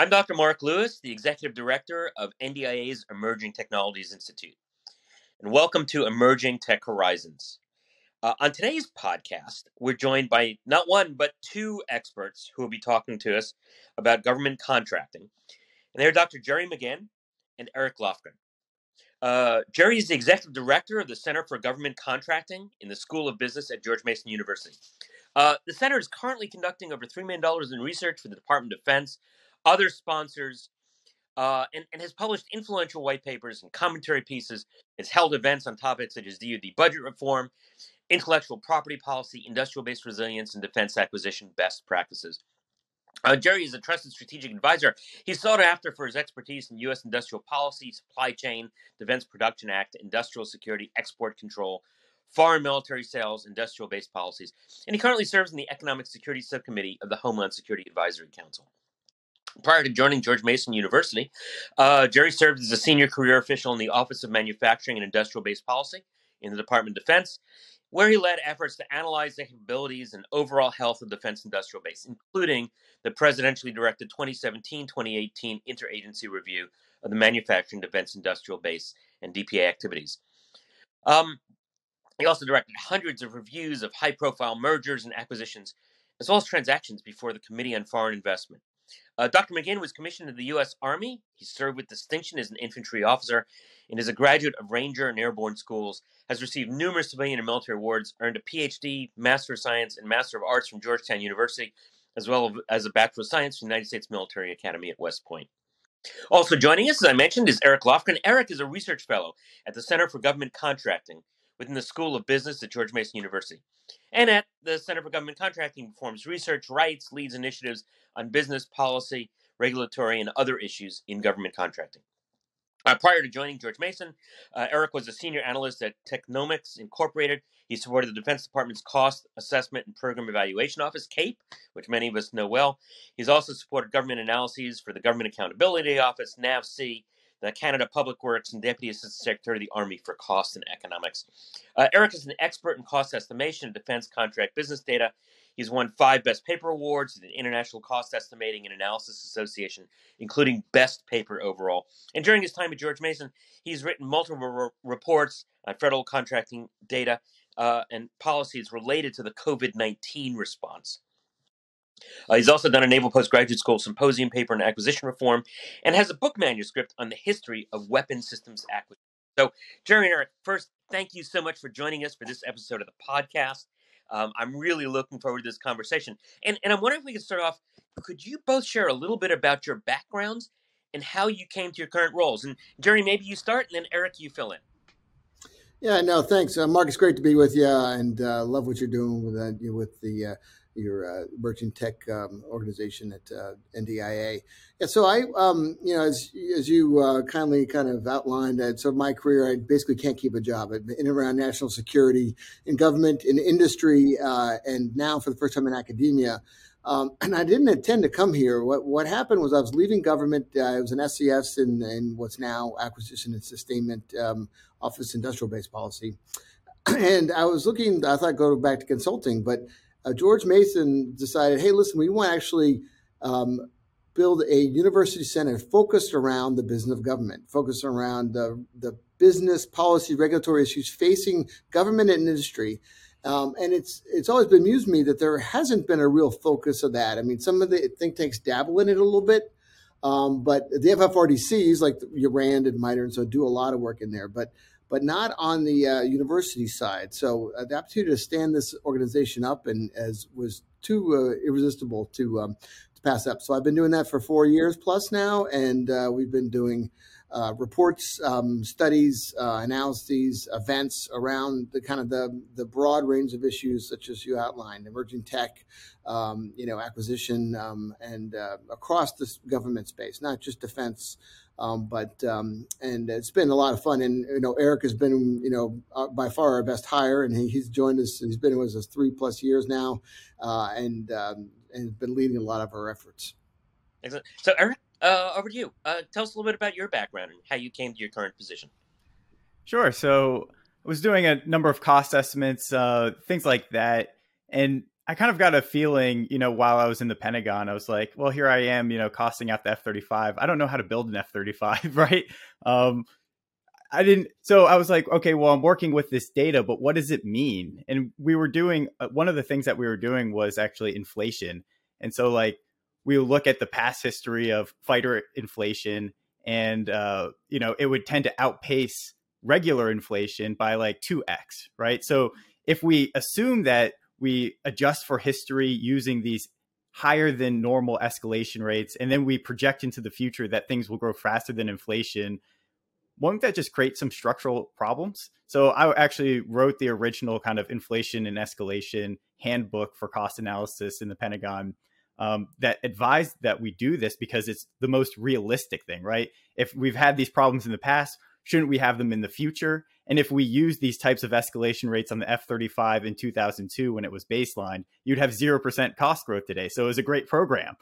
I'm Dr. Mark Lewis, the Executive Director of NDIA's Emerging Technologies Institute, and welcome to Emerging Tech Horizons. On today's podcast, we're joined by not one, but two experts who will be talking to us about government contracting, and they're Dr. Jerry McGinn and Eric Lofgren. Jerry is the Executive Director of the Center for Government Contracting in the School of Business at George Mason University. The Center is currently conducting over $3 million in research for the Department of Defense, other sponsors, and has published influential white papers and commentary pieces. It's held events on topics such as DoD budget reform, intellectual property policy, industrial-based resilience, and defense acquisition best practices. Jerry is a trusted strategic advisor. He's sought after for his expertise in U.S. industrial policy, supply chain, Defense Production Act, industrial security, export control, foreign military sales, industrial-based policies. And he currently serves in the Economic Security Subcommittee of the Homeland Security Advisory Council. Prior to joining George Mason University, Jerry served as a senior career official in the Office of Manufacturing and Industrial-Based Policy in the Department of Defense, where he led efforts to analyze the capabilities and overall health of defense industrial base, including the presidentially directed 2017-2018 Interagency Review of the Manufacturing Defense Industrial Base and DPA activities. He also directed hundreds of reviews of high-profile mergers and acquisitions, as well as transactions before the Committee on Foreign Investment. Dr. McGinn was commissioned in the U.S. Army. He served with distinction as an infantry officer and is a graduate of Ranger and Airborne Schools, has received numerous civilian and military awards, earned a Ph.D., Master of Science, and Master of Arts from Georgetown University, as well as a Bachelor of Science from the United States Military Academy at West Point. Also joining us, as I mentioned, is Eric Lofgren. Eric is a research fellow at the Center for Government Contracting within the School of Business at George Mason University. And at the Center for Government Contracting, performs research, writes, leads initiatives on business policy, regulatory, and other issues in government contracting. Prior to joining George Mason, Eric was a senior analyst at Technomics Incorporated. He supported the Defense Department's Cost Assessment and Program Evaluation Office, CAPE, which many of us know well. He's also supported government analyses for the Government Accountability Office, NAVC, the Canada Public Works, and Deputy Assistant Secretary of the Army for Cost and Economics. Eric is an expert in cost estimation and defense contract business data. He's won 5 Best Paper Awards at the International Cost Estimating and Analysis Association, including Best Paper overall. And during his time at George Mason, he's written multiple reports on federal contracting data and policies related to the COVID-19 response. He's also done a Naval Postgraduate School symposium paper on acquisition reform and has a book manuscript on the history of weapon systems acquisition. So, Jerry and Eric, first, thank you so much for joining us for this episode of the podcast. I'm really looking forward to this conversation. And I'm wondering if we could start off, could you both share a little bit about your backgrounds and how you came to your current roles? And Jerry, maybe you start, and then Eric, you fill in. Yeah, no, thanks. Mark, it's great to be with you, and love what you're doing with your emerging tech organization at NDIA. Yeah, so I, as you kindly kind of outlined, so my career, I basically can't keep a job in and around national security, in government, in industry, and now for the first time in academia. And I didn't intend to come here. What happened was I was leaving government. I was an SCS in what's now Acquisition and Sustainment Office, Industrial-Based Policy. And I was looking, I thought I'd go back to consulting, but George Mason decided, hey, listen, we want to actually build a university center focused around the business of government, focused around the business policy, regulatory issues facing government and industry. And it's always bemused me that there hasn't been a real focus of that. I mean, some of the think tanks dabble in it a little bit, but the FFRDCs, like your RAND and MITRE, and so do a lot of work in there. But not on the university side. So the opportunity to stand this organization up and as was too irresistible to pass up. So I've been doing that for 4 years plus now, and we've been doing reports, studies, analyses, events around the kind of the broad range of issues such as you outlined, emerging tech, acquisition, and across this government space, not just defense. And it's been a lot of fun. And, Eric has been, by far our best hire, and he's joined us. He's been with us 3+ years now, and been leading a lot of our efforts. Excellent. So, Eric, over to you. Tell us a little bit about your background and how you came to your current position. Sure. So I was doing a number of cost estimates, things like that. And I kind of got a feeling, you know, while I was in the Pentagon, I was like, well, here I am, you know, costing out the F-35. I don't know how to build an F-35, right? So I was like, okay, well, I'm working with this data, but what does it mean? And we were doing, one of the things that we were doing was actually inflation. And so like, we would look at the past history of fighter inflation and, you know, it would tend to outpace regular inflation by like 2x, right? So if we assume that we adjust for history using these higher than normal escalation rates, and then we project into the future that things will grow faster than inflation, won't that just create some structural problems? So I actually wrote the original kind of inflation and escalation handbook for cost analysis in the Pentagon that advised that we do this because it's the most realistic thing, right? If we've had these problems in the past, shouldn't we have them in the future? And if we use these types of escalation rates on the F-35 in 2002, when it was baseline, you'd have 0% cost growth today. So it was a great program.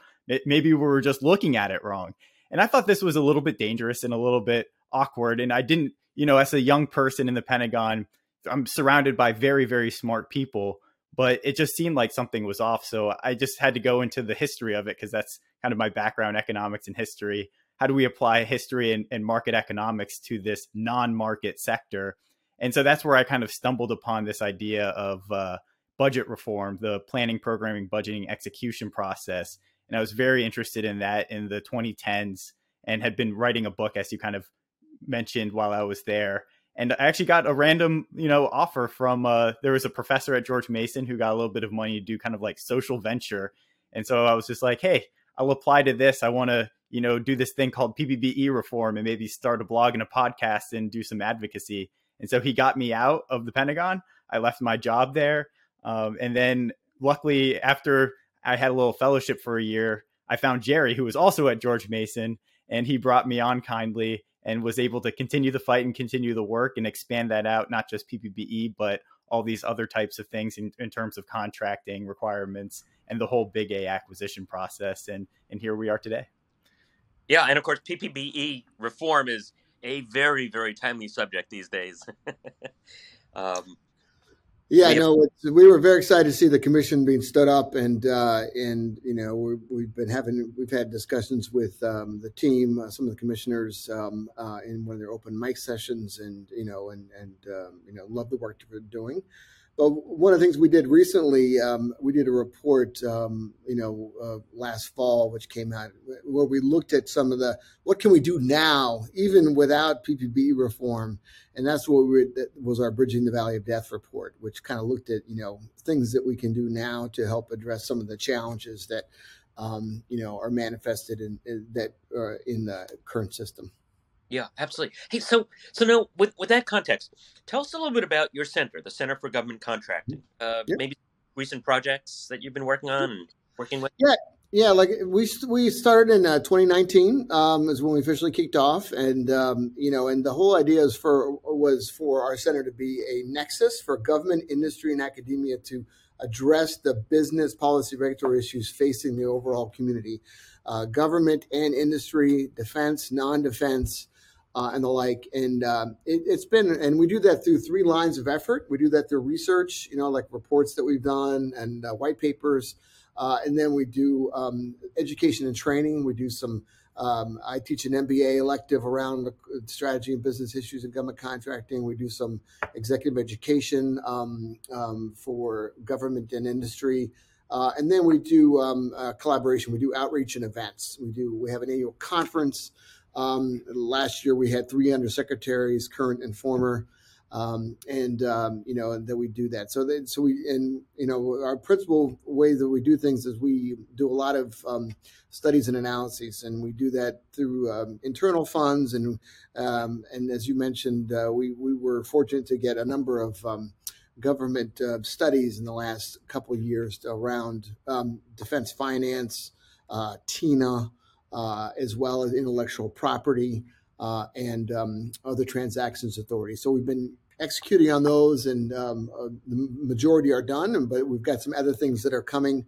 Maybe we were just looking at it wrong. And I thought this was a little bit dangerous and a little bit awkward. And I didn't, you know, as a young person in the Pentagon, I'm surrounded by very, very smart people, but it just seemed like something was off. So I just had to go into the history of it because that's kind of my background, economics and history. How do we apply history and market economics to this non-market sector? And so that's where I kind of stumbled upon this idea of budget reform, the planning, programming, budgeting, execution process. And I was very interested in that in the 2010s and had been writing a book, as you kind of mentioned, while I was there. And I actually got a random, you know, offer from, there was a professor at George Mason who got a little bit of money to do kind of like social venture. And so I was just like, hey, I'll apply to this. I want to, you know, do this thing called PPBE reform and maybe start a blog and a podcast and do some advocacy. And so he got me out of the Pentagon. I left my job there. And then luckily, after I had a little fellowship for a year, I found Jerry, who was also at George Mason, and he brought me on kindly and was able to continue the fight and continue the work and expand that out, not just PPBE, but all these other types of things in terms of contracting requirements and the whole Big A acquisition process. And here we are today. Yeah. And of course, PPBE reform is a very, very timely subject these days. Yeah, no, we were very excited to see the commission being stood up. And you know, we've had discussions with the team, some of the commissioners in one of their open mic sessions and love the work that we're doing. But one of the things we did recently, we did a report, last fall, which came out where we looked at some of the, what can we do now, even without PPBE reform? And that's what was our Bridging the Valley of Death report, which kind of looked at, you know, things that we can do now to help address some of the challenges that, are manifested in the current system. Yeah, absolutely. Hey, so now with that context, tell us a little bit about your center, the Center for Government Contracting. Maybe recent projects that you've been working on and working with. Yeah. Like we started in 2019 is when we officially kicked off, and and the whole idea was for our center to be a nexus for government, industry, and academia to address the business, policy, regulatory issues facing the overall community, government and industry, defense, non-defense. And the like, and we do that through three lines of effort. We do that through research, like reports that we've done and white papers, and then we do education and training. We do some. I teach an MBA elective around the strategy and business issues in government contracting. We do some executive education for government and industry. And then we do collaboration. We do outreach and events. We have an annual conference. Last year we had 3 undersecretaries, current and former, and that we do that. So our principal way that we do things is we do a lot of studies and analyses, and we do that through internal funds. And as you mentioned, we were fortunate to get a number of government studies in the last couple of years around defense finance, TINA. As well as intellectual property and other transactions authority. So we've been executing on those, and the majority are done, but we've got some other things that are coming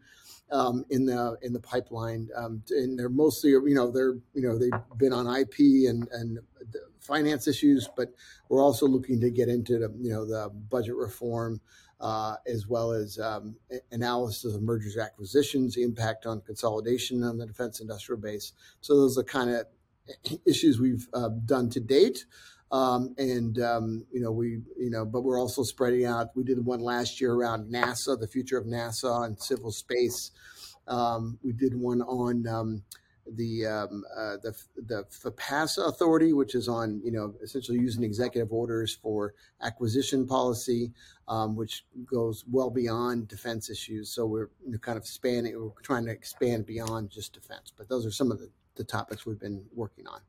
in the pipeline. And they're mostly, they've been on IP and finance issues, but we're also looking to get into the budget reform, as well as analysis of mergers and acquisitions, the impact on consolidation on the defense industrial base. So those are kind of issues we've done to date. But we're also spreading out. We did one last year around NASA, the future of NASA and civil space. We did one on the FPASA authority, which is on, essentially using executive orders for acquisition policy, which goes well beyond defense issues. So we're kind of spanning, we're trying to expand beyond just defense, but those are some of the topics we've been working on.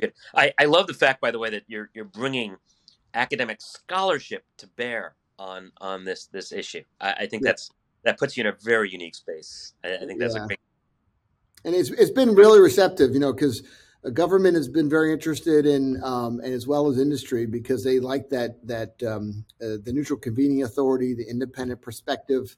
Good. I love the fact, by the way, that you're bringing academic scholarship to bear on this issue. I think that puts you in a very unique space. I think that's a great. And it's been really receptive, because the government has been very interested in, and as well as industry, because they like that the neutral convening authority, the independent perspective.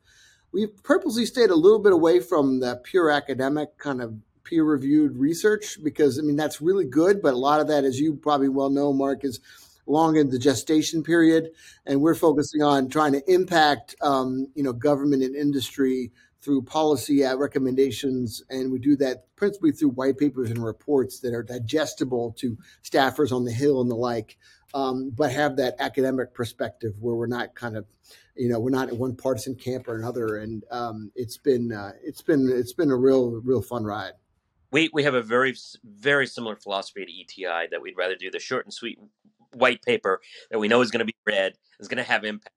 We've purposely stayed a little bit away from the pure academic kind of peer-reviewed research, because that's really good, but a lot of that, as you probably well know, Mark, is long in the gestation period, and we're focusing on trying to impact government and industry through policy recommendations, and we do that principally through white papers and reports that are digestible to staffers on the Hill and the like, but have that academic perspective where we're not kind of, we're not in one partisan camp or another, and it's been a real fun ride. We have a very, very similar philosophy to ETI, that we'd rather do the short and sweet white paper that we know is going to be read, is going to have impact.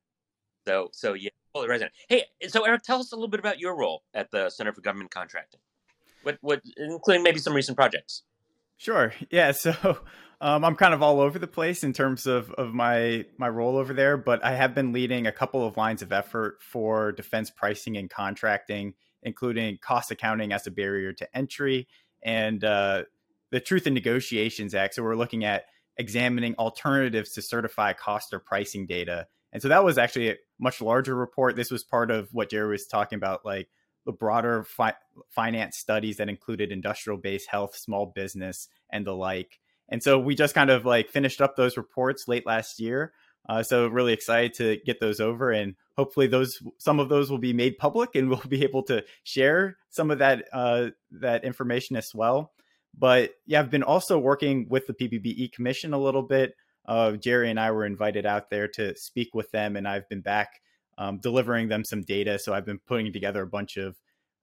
So yeah, fully resonant. Hey, so Eric, tell us a little bit about your role at the Center for Government Contracting, what including maybe some recent projects. Sure. Yeah. So I'm kind of all over the place in terms of my role over there, but I have been leading a couple of lines of effort for defense pricing and contracting, including cost accounting as a barrier to entry and the Truth in Negotiations Act. So we're looking at examining alternatives to certify cost or pricing data. And so that was actually a much larger report. This was part of what Jerry was talking about, like the broader finance studies that included industrial base, health, small business, and the like. And so we just kind of like finished up those reports late last year. So really excited to get those over, and hopefully some of those will be made public, and we'll be able to share some of that information as well. But yeah, I've been also working with the PPBE Commission a little bit. Jerry and I were invited out there to speak with them, and I've been back delivering them some data. So I've been putting together a bunch of,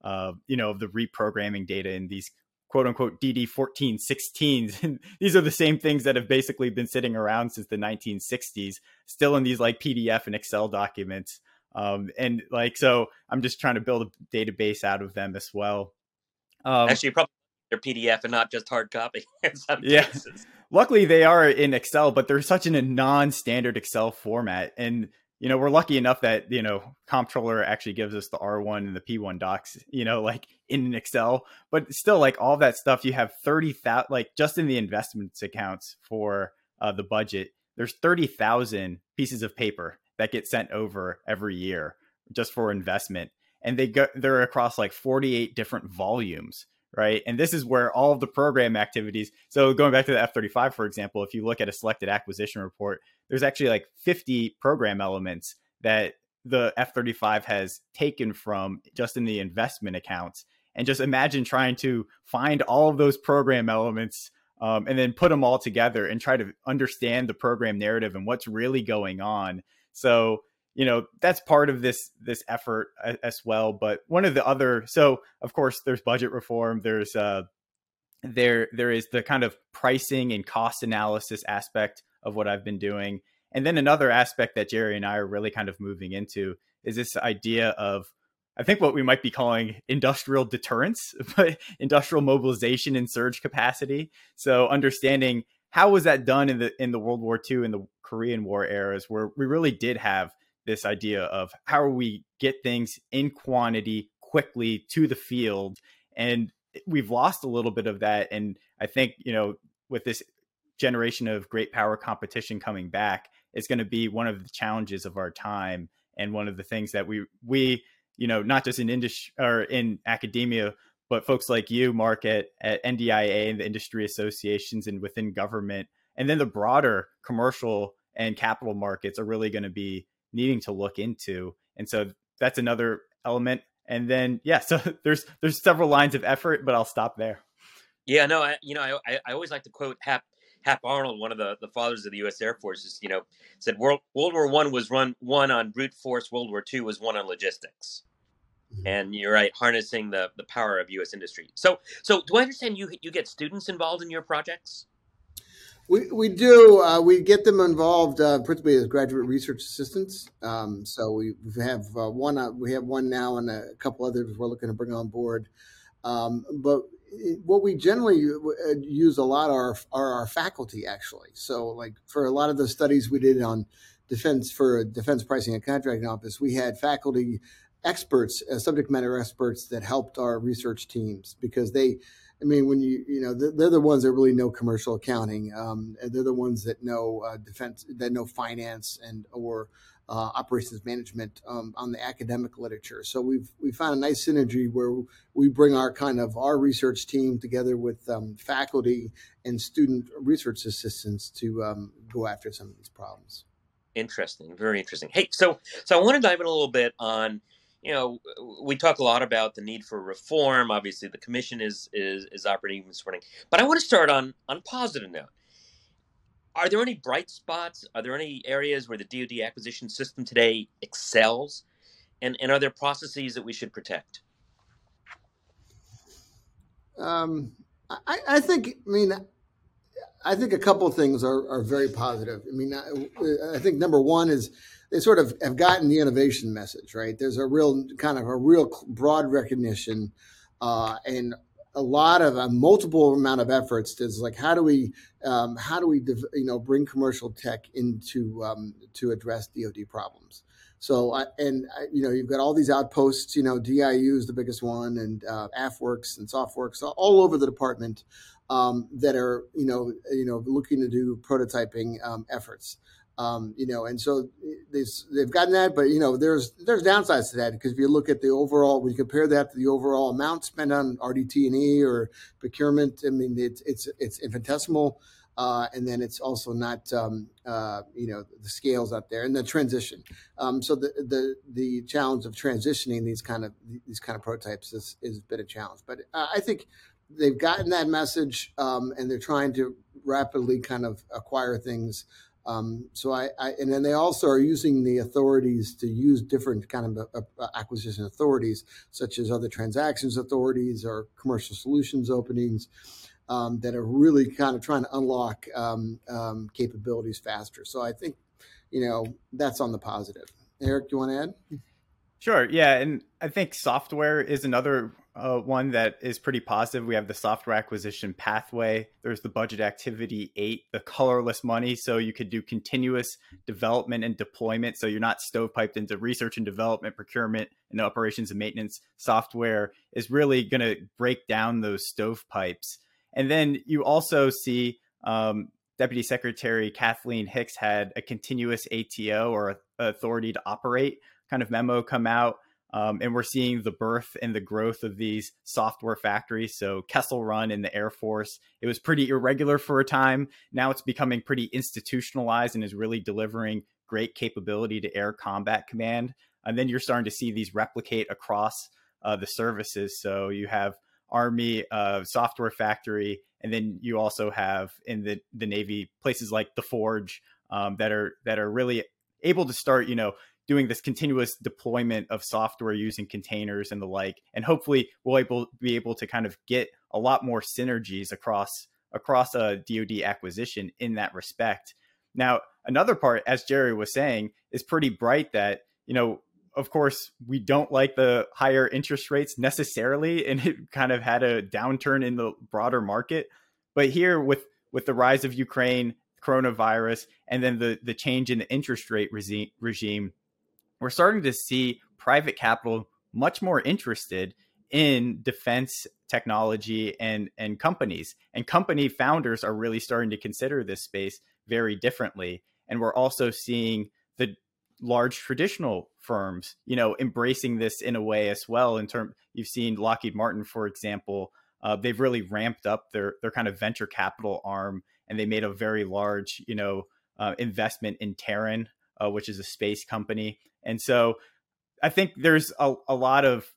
the reprogramming data in these quote unquote DD1416s. And these are the same things that have basically been sitting around since the 1960s, still in these like PDF and Excel documents. So I'm just trying to build a database out of them as well. Actually, you probably their PDF and not just hard copy in some cases. Luckily, they are in Excel, but they're such in a non-standard Excel format. And, we're lucky enough that, Comptroller actually gives us the R1 and the P1 docs, in Excel. But still, all that stuff, you have 30,000, just in the investments accounts for the budget, there's 30,000 pieces of paper that get sent over every year just for investment. And they're across 48 different volumes. Right. And this is where all of the program activities. So going back to the F-35, for example, if you look at a selected acquisition report, there's actually 50 program elements that the F-35 has taken from just in the investment accounts. And just imagine trying to find all of those program elements and then put them all together and try to understand the program narrative and what's really going on. So that's part of this effort as well. But one of the other, so of course there's budget reform, there's there is the kind of pricing and cost analysis aspect of what I've been doing. And then another aspect that Jerry and I are really kind of moving into is this idea of, I think what we might be calling industrial deterrence, but industrial mobilization and surge capacity. So understanding how was that done in the World War II and the Korean War eras, where we really did have this idea of how we get things in quantity quickly to the field. And we've lost a little bit of that. And I think, with this generation of great power competition coming back, it's going to be one of the challenges of our time. And one of the things that we not just in industry or in academia, but folks like you, Mark, at NDIA and the industry associations and within government, and then the broader commercial and capital markets are really going to be needing to look into And so that's another element. And then, yeah, so there's several lines of effort, but I'll stop there. Yeah, no, I always like to quote Hap Arnold, one of the fathers of the U.S. Air Force, is, said World War I was won on brute force. World War II was won on logistics. Mm-hmm. And you're right, harnessing the power of U.S. industry. So do I understand you get students involved in your projects? We do. We get them involved principally as graduate research assistants. So we have one now, and a couple others we're looking to bring on board. But what we generally use a lot are our faculty, actually. So like for a lot of the studies we did on defense pricing and contracting office, we had faculty experts, subject matter experts that helped our research teams, because they're the ones that really know commercial accounting. They're the ones that know defense, that know finance and or operations management on the academic literature. So we found a nice synergy where we bring our research team together with faculty and student research assistants to go after some of these problems. Interesting, very interesting. Hey, so I want to dive in a little bit on. We talk a lot about the need for reform. Obviously, the commission is operating this morning. But I want to start on a positive note. Are there any bright spots? Are there any areas where the DoD acquisition system today excels? And are there processes that we should protect? I think a couple of things are very positive. I think number one is they sort of have gotten the innovation message, right? There's a real broad recognition and a lot of a multiple amount of efforts. Is like how do we bring commercial tech into to address DoD problems. So you've got all these outposts. DIU is the biggest one, and AFWERX and SOFWERX all over the department that are looking to do prototyping efforts. And so they've gotten that, but there's downsides to that, because if you look at the overall, when you compare that to the overall amount spent on RDT&E or procurement, it's infinitesimal, and then it's also not the scales up there and the transition. So the challenge of transitioning these kind of prototypes is a bit of a challenge, but I think they've gotten that message, and they're trying to rapidly kind of acquire things. And then they also are using the authorities to use different kind of acquisition authorities, such as other transactions authorities or commercial solutions openings, that are really kind of trying to unlock capabilities faster. So I think, that's on the positive. Eric, do you want to add? Sure. Yeah. And I think software is another one that is pretty positive. We have the software acquisition pathway. There's the budget activity 8, the colorless money. So you could do continuous development and deployment. So you're not stovepiped into research and development, procurement, and operations and maintenance. Software is really going to break down those stovepipes. And then you also see Deputy Secretary Kathleen Hicks had a continuous ATO, or authority to operate, kind of memo come out. And we're seeing the birth and the growth of these software factories. So Kessel Run in the Air Force, it was pretty irregular for a time. Now it's becoming pretty institutionalized and is really delivering great capability to Air Combat Command. And then you're starting to see these replicate across the services. So you have Army software factory, and then you also have in the Navy places like the Forge that are really able to start, doing this continuous deployment of software using containers and the like. And hopefully we'll be able to kind of get a lot more synergies across a DoD acquisition in that respect. Now, another part, as Jerry was saying, is pretty bright that, of course, we don't like the higher interest rates necessarily, and it kind of had a downturn in the broader market. But here with the rise of Ukraine, coronavirus, and then the change in the interest rate regime, we're starting to see private capital much more interested in defense technology and companies. And company founders are really starting to consider this space very differently. And we're also seeing the large traditional firms, embracing this in a way as well. You've seen Lockheed Martin, for example, they've really ramped up their kind of venture capital arm, and they made a very large, investment in Terran, which is a space company. And so I think there's a lot of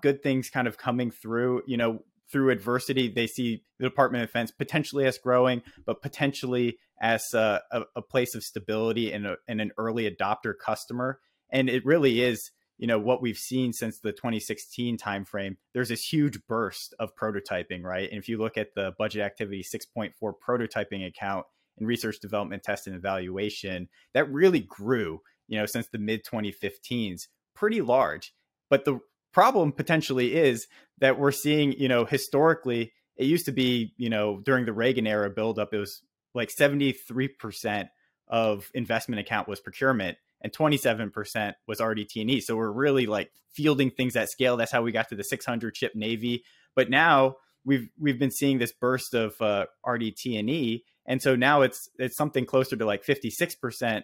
good things kind of coming through, you know, through adversity. They see the Department of Defense potentially as growing, but potentially as a place of stability and an early adopter customer. And it really is, you know, what we've seen since the 2016 timeframe. There's this huge burst of prototyping, right? And if you look at the budget activity 6.4 prototyping account in research, development, test, and evaluation, that really grew, you know, since the mid-2015s, pretty large. But the problem potentially is that we're seeing, you know, historically, it used to be, you know, during the Reagan era buildup, it was like 73% of investment account was procurement and 27% was RDT&E. So we're really like fielding things at scale. That's how we got to the 600 ship Navy. But now we've been seeing this burst of RDT&E. And so now it's something closer to like 56%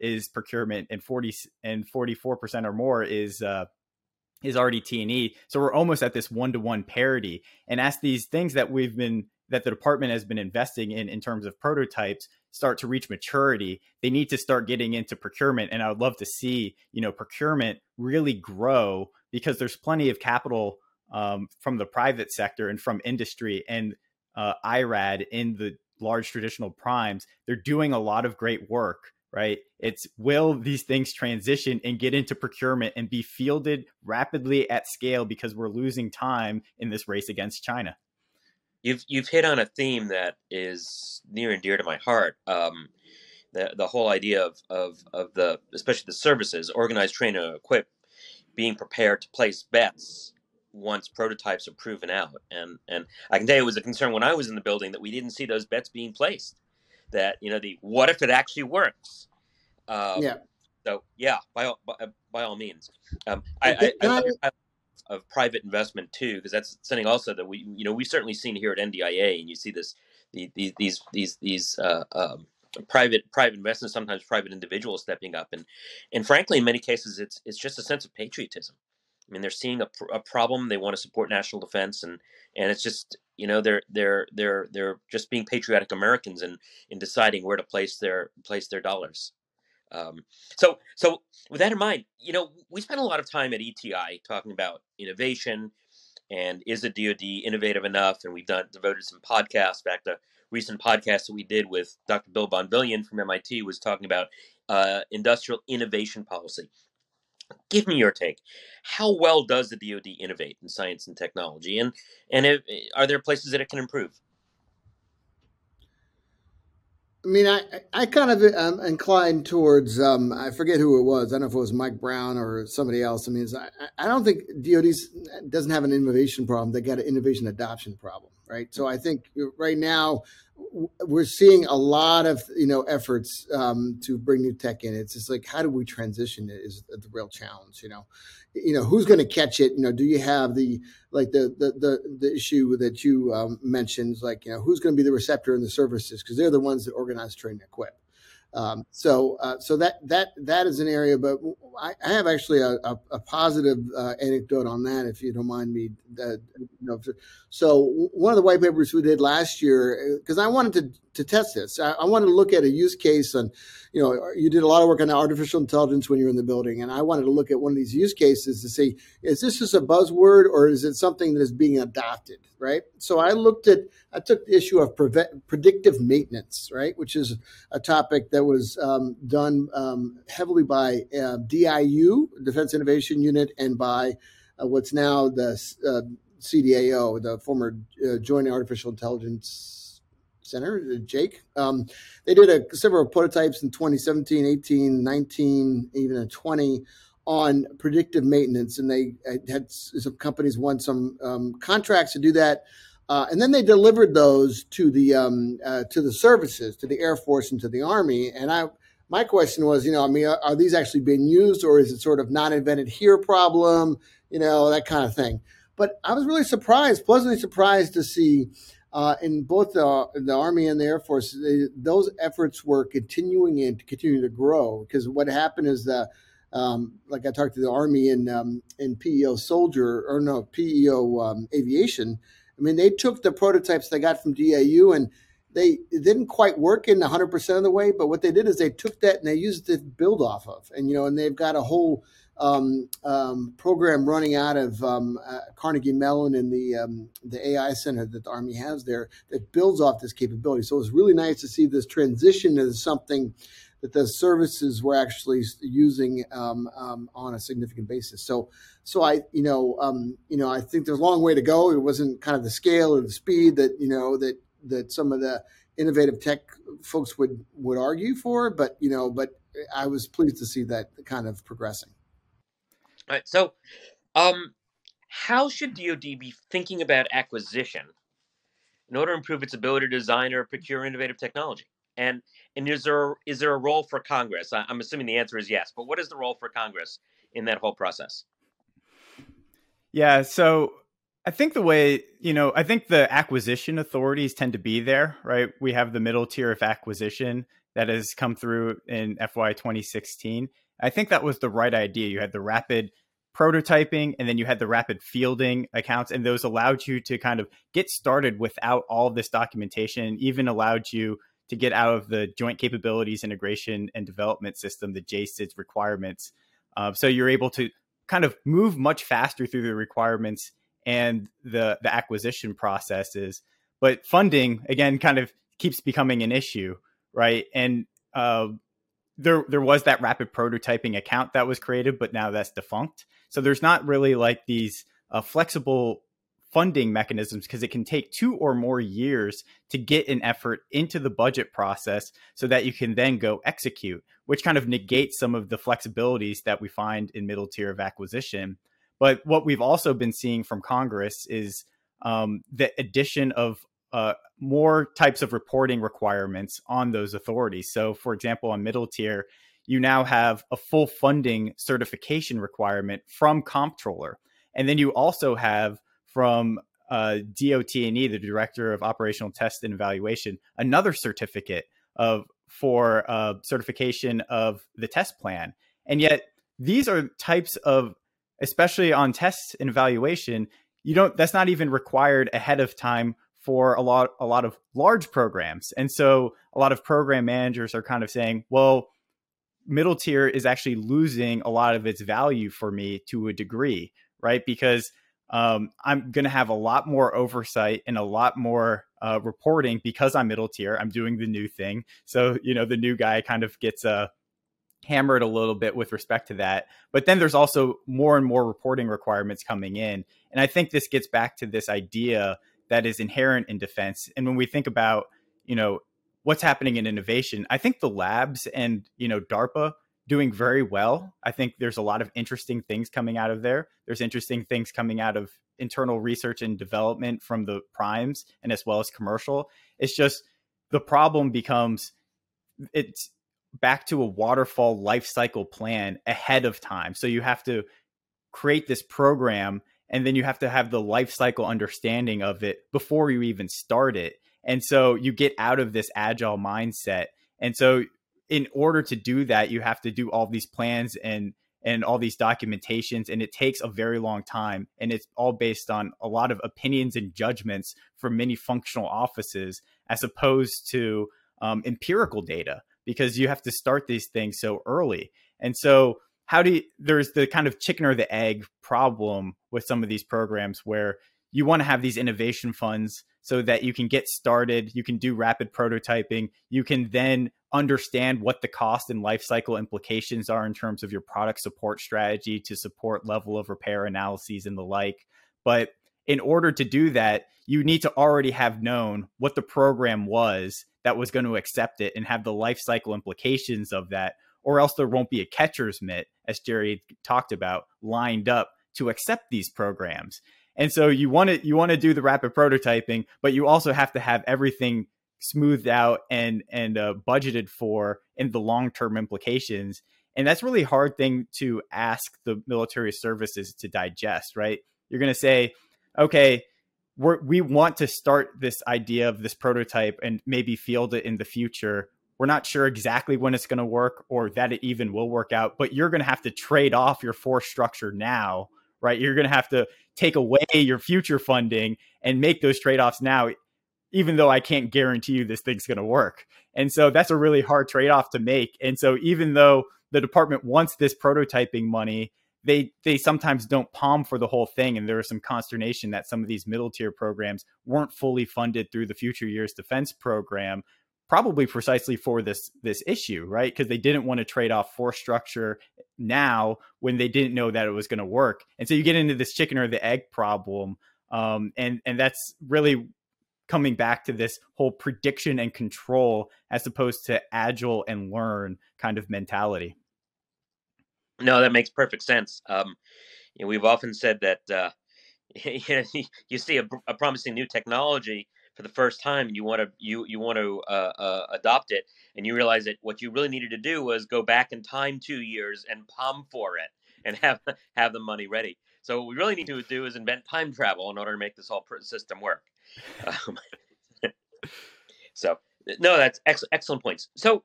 is procurement and 44% or more is RDT&E. So we're almost at this 1-to-1 parity. And as these things that the department has been investing in terms of prototypes start to reach maturity, they need to start getting into procurement. And I would love to see, you know, procurement really grow, because there's plenty of capital from the private sector and from industry and IRAD in the large traditional primes. They're doing a lot of great work, right? It's, will these things transition and get into procurement and be fielded rapidly at scale, because we're losing time in this race against China. You've hit on a theme that is near and dear to my heart. The whole idea of the, especially the services, organize, train, and equip, being prepared to place bets once prototypes are proven out. And I can tell you it was a concern when I was in the building that we didn't see those bets being placed. That, you know, the what if it actually works? Yeah. So yeah, by all means, I of private investment too, because that's something also that we, you know, we've certainly seen here at NDIA, and you see this these private investments, sometimes private individuals stepping up, and frankly, in many cases, it's just a sense of patriotism. I mean, they're seeing a problem, they want to support national defense, and it's just, you know, they're just being patriotic Americans in deciding where to place their dollars. So with that in mind, you know, we spent a lot of time at ETI talking about innovation and is the DoD innovative enough? And we've devoted some podcasts back to recent podcasts that we did with Dr. Bill Bonvillian from MIT, was talking about industrial innovation policy. Give me your take. How well does the DoD innovate in science and technology? And are there places that it can improve? I mean, I kind of am inclined towards, I forget who it was. I don't know if it was Mike Brown or somebody else. I mean, I don't think DoD doesn't have an innovation problem. They got an innovation adoption problem, right? So I think right now we're seeing a lot of, you know, efforts to bring new tech in. It's just like, how do we transition it is the real challenge, you know? You know, who's going to catch it? You know, do you have the issue that you mentioned, like, you know, who's going to be the receptor in the services? Because they're the ones that organize, train, and equip. So that is an area, but I have actually a positive anecdote on that, if you don't mind me. So one of the white papers we did last year, because I wanted to test this, I wanted to look at a use case on, you know, you did a lot of work on artificial intelligence when you were in the building, and I wanted to look at one of these use cases to see, is this just a buzzword or is it something that is being adopted, right? So I took the issue of predictive maintenance, right, which is a topic that was done heavily by DIU, Defense Innovation Unit, and by what's now the CDAO, the former Joint Artificial Intelligence Center, Jake. They did several prototypes in 2017, 18, 19, even in 20 on predictive maintenance. And they had some companies won some contracts to do that. And then they delivered those to the services, to the Air Force and to the Army. And my question was, you know, I mean, are these actually being used, or is it sort of not invented here problem, you know, that kind of thing. But I was really pleasantly surprised to see in both the Army and the Air Force, those efforts were continuing to grow. Because what happened is that, like I talked to the Army in PEO aviation, I mean, they took the prototypes they got from DIU and it didn't quite work in 100% of the way, but what they did is they took that and they used it to build off of. And, you know, and they've got a whole program running out of Carnegie Mellon and the AI center that the Army has there that builds off this capability. So it was really nice to see this transition as something that the services were actually using on a significant basis. So I, I think there's a long way to go. It wasn't kind of the scale or the speed that, you know, that some of the innovative tech folks would argue for, but I was pleased to see that kind of progressing. All right. So how should DoD be thinking about acquisition in order to improve its ability to design or procure innovative technology? And is there a role for Congress? I'm assuming the answer is yes, but what is the role for Congress in that whole process? Yeah, so I think the acquisition authorities tend to be there, right? We have the middle tier of acquisition that has come through in FY 2016. I think that was the right idea. You had the rapid prototyping, and then you had the rapid fielding accounts, and those allowed you to kind of get started without all of this documentation, even allowed you to get out of the Joint Capabilities Integration and Development System, the JCIDS requirements. So you're able to kind of move much faster through the requirements and the acquisition processes. But funding, again, kind of keeps becoming an issue, right? And there was that rapid prototyping account that was created, but now that's defunct. So there's not really like these flexible funding mechanisms, because it can take 2 or more years to get an effort into the budget process so that you can then go execute, which kind of negates some of the flexibilities that we find in middle tier of acquisition. But what we've also been seeing from Congress is the addition of more types of reporting requirements on those authorities. So for example, on middle tier, you now have a full funding certification requirement from comptroller. And then you also have from DOT&E, the Director of Operational Test and Evaluation, another certificate for certification of the test plan. And yet these are types of, especially on tests and evaluation, that's not even required ahead of time for a lot of large programs. And so a lot of program managers are kind of saying, well, middle tier is actually losing a lot of its value for me to a degree, right? Because I'm going to have a lot more oversight and a lot more reporting because I'm middle tier. I'm doing the new thing. So, the new guy kind of gets hammered a little bit with respect to that. But then there's also more and more reporting requirements coming in. And I think this gets back to this idea that is inherent in defense. And when we think about, what's happening in innovation, I think the labs and, DARPA doing very well. I think there's a lot of interesting things coming out of there. There's interesting things coming out of internal research and development from the primes and as well as commercial. It's just the problem becomes it's back to a waterfall life cycle plan ahead of time. So you have to create this program and then you have to have the life cycle understanding of it before you even start it. And so you get out of this agile mindset. And so in order to do that, you have to do all these plans and all these documentations, and it takes a very long time. And it's all based on a lot of opinions and judgments from many functional offices, as opposed to empirical data, because you have to start these things so early. And so there's the kind of chicken or the egg problem with some of these programs where you want to have these innovation funds so that you can get started, you can do rapid prototyping, you can then understand what the cost and life cycle implications are in terms of your product support strategy to support level of repair analyses and the like. But in order to do that, you need to already have known what the program was that was going to accept it and have the life cycle implications of that, or else there won't be a catcher's mitt, as Jerry talked about, lined up to accept these programs. And so you want to do the rapid prototyping, but you also have to have everything smoothed out and budgeted for in the long-term implications. And that's really a hard thing to ask the military services to digest, right? You're going to say, okay, we want to start this idea of this prototype and maybe field it in the future. We're not sure exactly when it's going to work or that it even will work out, but you're going to have to trade off your force structure now, right? You're going to have to take away your future funding and make those trade-offs now. even though I can't guarantee you this thing's going to work. And so that's a really hard trade-off to make. And so even though the department wants this prototyping money, they sometimes don't palm for the whole thing. And there was some consternation that some of these middle tier programs weren't fully funded through the Future Years Defense Program, probably precisely for this issue, right? Because they didn't want to trade off force structure now when they didn't know that it was going to work. And so you get into this chicken or the egg problem. And that's really coming back to this whole prediction and control as opposed to agile and learn kind of mentality. No, that makes perfect sense. You know, we've often said that you see a promising new technology for the first time, and you want to adopt it, and you realize that what you really needed to do was go back in time 2 years and palm for it and have the money ready. So what we really need to do is invent time travel in order to make this whole system work. So, no, that's excellent points. So,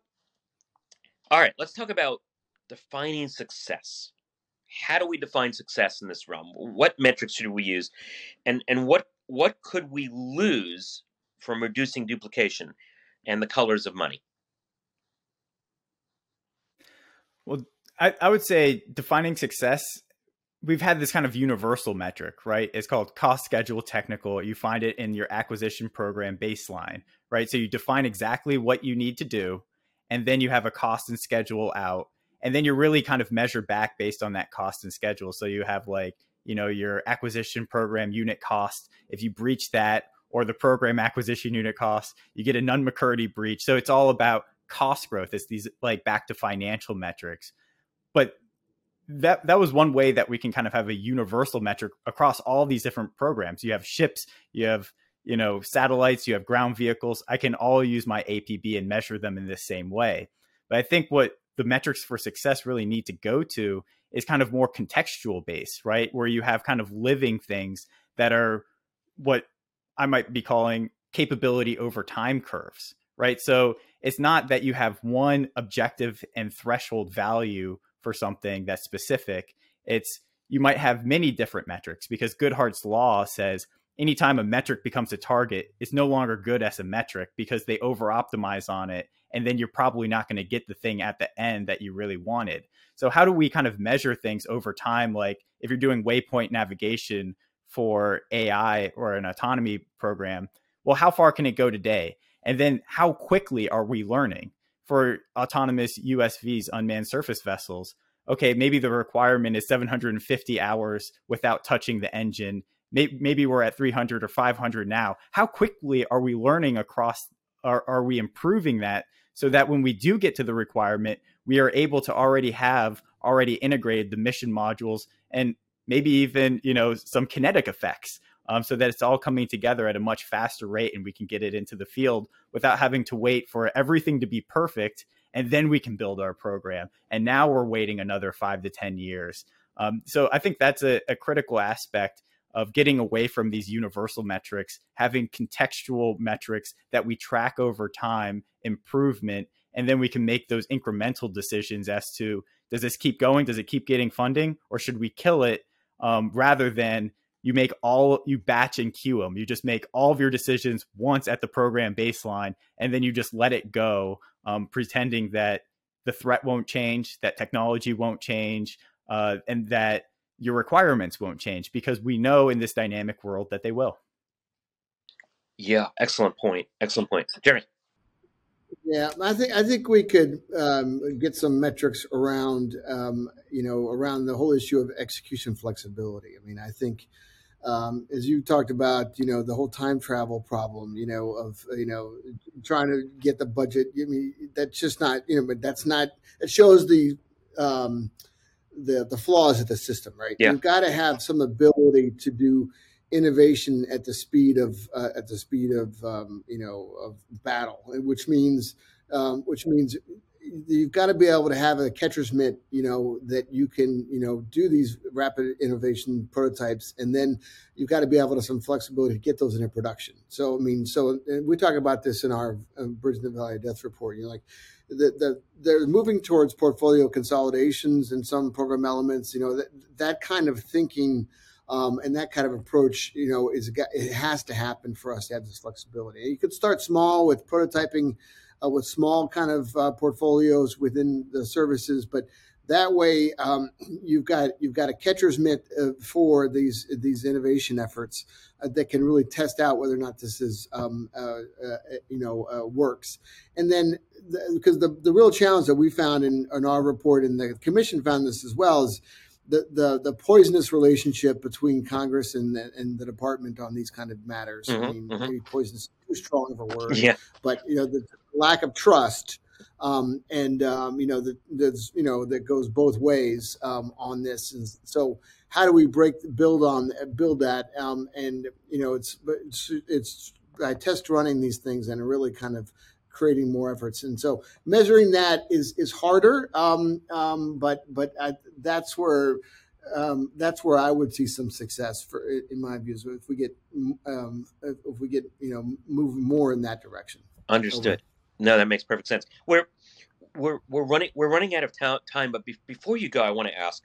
all right, let's talk about defining success. How do we define success in this realm? What metrics should we use? And what could we lose from reducing duplication and the colors of money? Well, I would say defining success, we've had this kind of universal metric, right? It's called cost schedule technical. You find it in your acquisition program baseline, right? So you define exactly what you need to do, and then you have a cost and schedule out. And then you're really kind of measured back based on that cost and schedule. So you have like, you know, your acquisition program unit cost. If you breach that, or the program acquisition unit cost, you get a Nunn-McCurdy breach. So it's all about cost growth. It's these like back to financial metrics. But that was one way that we can kind of have a universal metric across all these different programs. You have ships, you have, you know, satellites, you have ground vehicles. I can all use my APB and measure them in this same way. But I think what the metrics for success really need to go to is kind of more contextual based, right? Where you have kind of living things that are what I might be calling capability over time curves, right? So it's not that you have one objective and threshold value for something that's specific. It's you might have many different metrics, because Goodhart's law says anytime a metric becomes a target, it's no longer good as a metric because they over optimize on it. And then you're probably not going to get the thing at the end that you really wanted. So how do we kind of measure things over time? Like if you're doing waypoint navigation for AI or an autonomy program, well, how far can it go today? And then how quickly are we learning? For autonomous USVs, unmanned surface vessels, okay, maybe the requirement is 750 hours without touching the engine. Maybe we're at 300 or 500 now. How quickly are we learning across, are we improving that so that when we do get to the requirement, we are able to already integrated the mission modules and maybe even, you know, some kinetic effects. So that it's all coming together at a much faster rate and we can get it into the field without having to wait for everything to be perfect. And then we can build our program. And now we're waiting another 5 to 10 years. So I think that's a critical aspect of getting away from these universal metrics, having contextual metrics that we track over time, improvement, and then we can make those incremental decisions as to, does this keep going? Does it keep getting funding? Or should we kill it? Rather than you batch and queue them. You just make all of your decisions once at the program baseline, and then you just let it go, pretending that the threat won't change, that technology won't change, and that your requirements won't change, because we know in this dynamic world that they will. Yeah, excellent point. Excellent point. Jerry. Yeah, I think we could get some metrics around, around the whole issue of execution flexibility. I mean, I think as you talked about, you know, the whole time travel problem, you know, of, you know, trying to get the budget. I mean, that's just not, you know, but that's not, it shows the flaws of the system, right? Yeah. You've got to have some ability to do innovation at the speed of battle, which means you've got to be able to have a catcher's mitt, you know, that you can, you know, do these rapid innovation prototypes, and then you've got to be able to some flexibility to get those into production. So I mean, we talk about this in our Bridging the Valley of Death report. You know, like they're moving towards portfolio consolidations and some program elements. You know, that kind of thinking And that kind of approach, you know, it has to happen for us to have this flexibility. You could start small with prototyping, with small kind of portfolios within the services, but that way you've got a catcher's mitt for these innovation efforts that can really test out whether or not this is works. And then because the real challenge that we found in our report, and the commission found this as well, is the poisonous relationship between Congress and the department on these kind of matters. Mm-hmm, I mean, maybe poisonous is too strong of a word, but you know, the lack of trust. That goes both ways on this. And so, how do we build that? It's I test running these things and really kind of creating more efforts. And so, measuring that is harder. That's where I would see some success in my view. So if we get move more in that direction. Understood. Over. No, that makes perfect sense. We're running out of time, but before you go, I want to ask.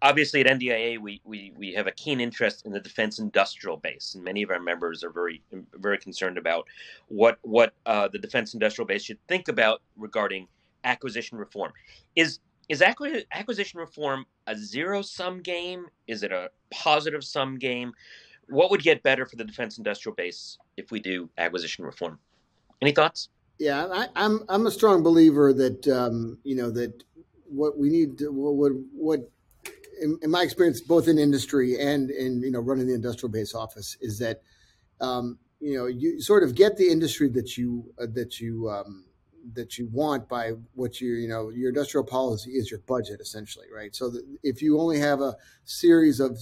Obviously, at NDIA, we have a keen interest in the defense industrial base, and many of our members are very, very concerned about what the defense industrial base should think about regarding acquisition reform. Is acquisition reform a zero-sum game? Is it a positive-sum game? What would get better for the defense industrial base if we do acquisition reform? Any thoughts? Yeah, I'm a strong believer that that what we need to, what in my experience, both in industry and in running the industrial base office, is that you sort of get the industry that you want by what your industrial policy is your budget, essentially, right? So if you only have a series of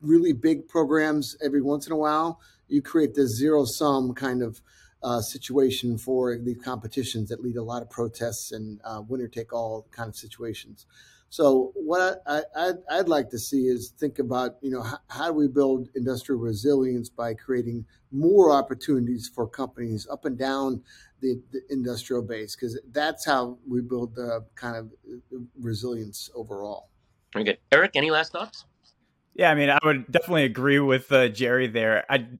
really big programs every once in a while, you create this zero-sum kind of situation for the competitions that lead to a lot of protests and winner-take-all kind of situations. So what I'd like to see is think about how do we build industrial resilience by creating more opportunities for companies up and down the industrial base, because that's how we build the kind of resilience overall. Very good. Eric, any last thoughts? Yeah, I mean, I would definitely agree with Jerry there. I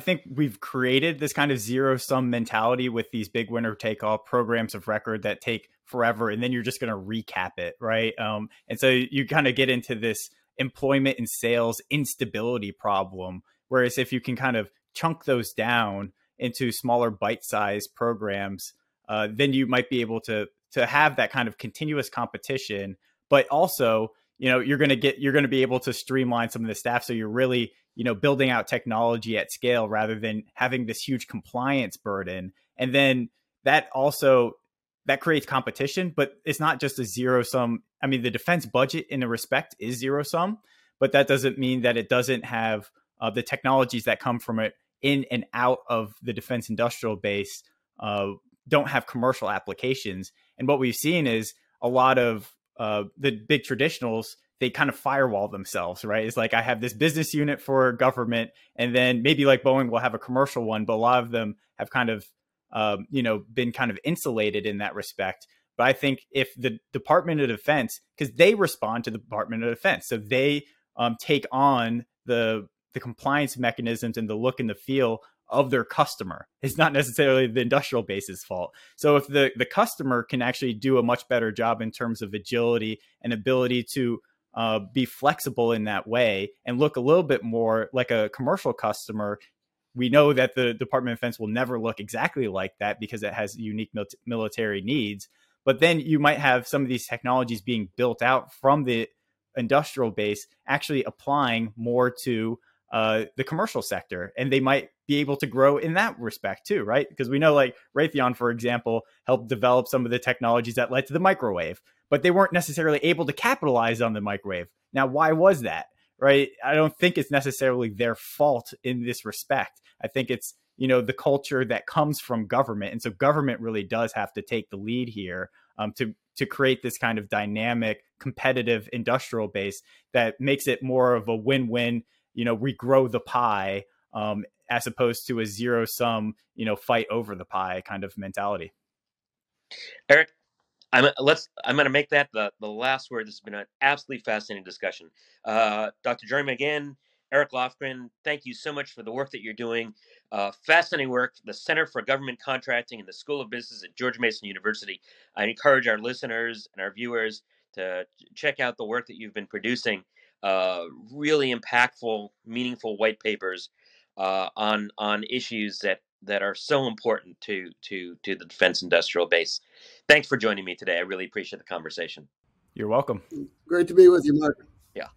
think we've created this kind of zero-sum mentality with these big winner-take-all programs of record that take forever, and then you're just going to recap it, right? And so you kind of get into this employment and sales instability problem, whereas if you can kind of chunk those down into smaller bite-sized programs, then you might be able to have that kind of continuous competition, but also you're going to be able to streamline some of the staff. So you're really, building out technology at scale rather than having this huge compliance burden. And then that creates competition, but it's not just a zero sum. I mean, the defense budget in a respect is zero sum, but that doesn't mean that it doesn't have the technologies that come from it in and out of the defense industrial base don't have commercial applications. And what we've seen is a lot of the big traditionals, they kind of firewall themselves, right? It's like, I have this business unit for government, and then maybe like Boeing will have a commercial one, but a lot of them have kind of, been kind of insulated in that respect. But I think if the Department of Defense, because they respond to the Department of Defense, so they take on the compliance mechanisms and the look and the feel of their customer. It's not necessarily the industrial base's fault. So if the customer can actually do a much better job in terms of agility and ability to be flexible in that way and look a little bit more like a commercial customer, we know that the Department of Defense will never look exactly like that because it has unique military needs. But then you might have some of these technologies being built out from the industrial base actually applying more to the commercial sector, and they might be able to grow in that respect too, right? Because we know, like Raytheon, for example, helped develop some of the technologies that led to the microwave, but they weren't necessarily able to capitalize on the microwave. Now, why was that, right? I don't think it's necessarily their fault in this respect. I think it's, the culture that comes from government. And so government really does have to take the lead here to create this kind of dynamic, competitive industrial base that makes it more of a win-win. We grow the pie as opposed to a zero sum, fight over the pie kind of mentality. Eric, I'm going to make that the last word. This has been an absolutely fascinating discussion. Dr. Jerry McGinn, Eric Lofgren, thank you so much for the work that you're doing. Fascinating work, the Center for Government Contracting and the School of Business at George Mason University. I encourage our listeners and our viewers to check out the work that you've been producing. Really impactful, meaningful white papers on issues that are so important to the defense industrial base. Thanks for joining me today. I really appreciate the conversation. You're welcome. Great to be with you, Mark. Yeah.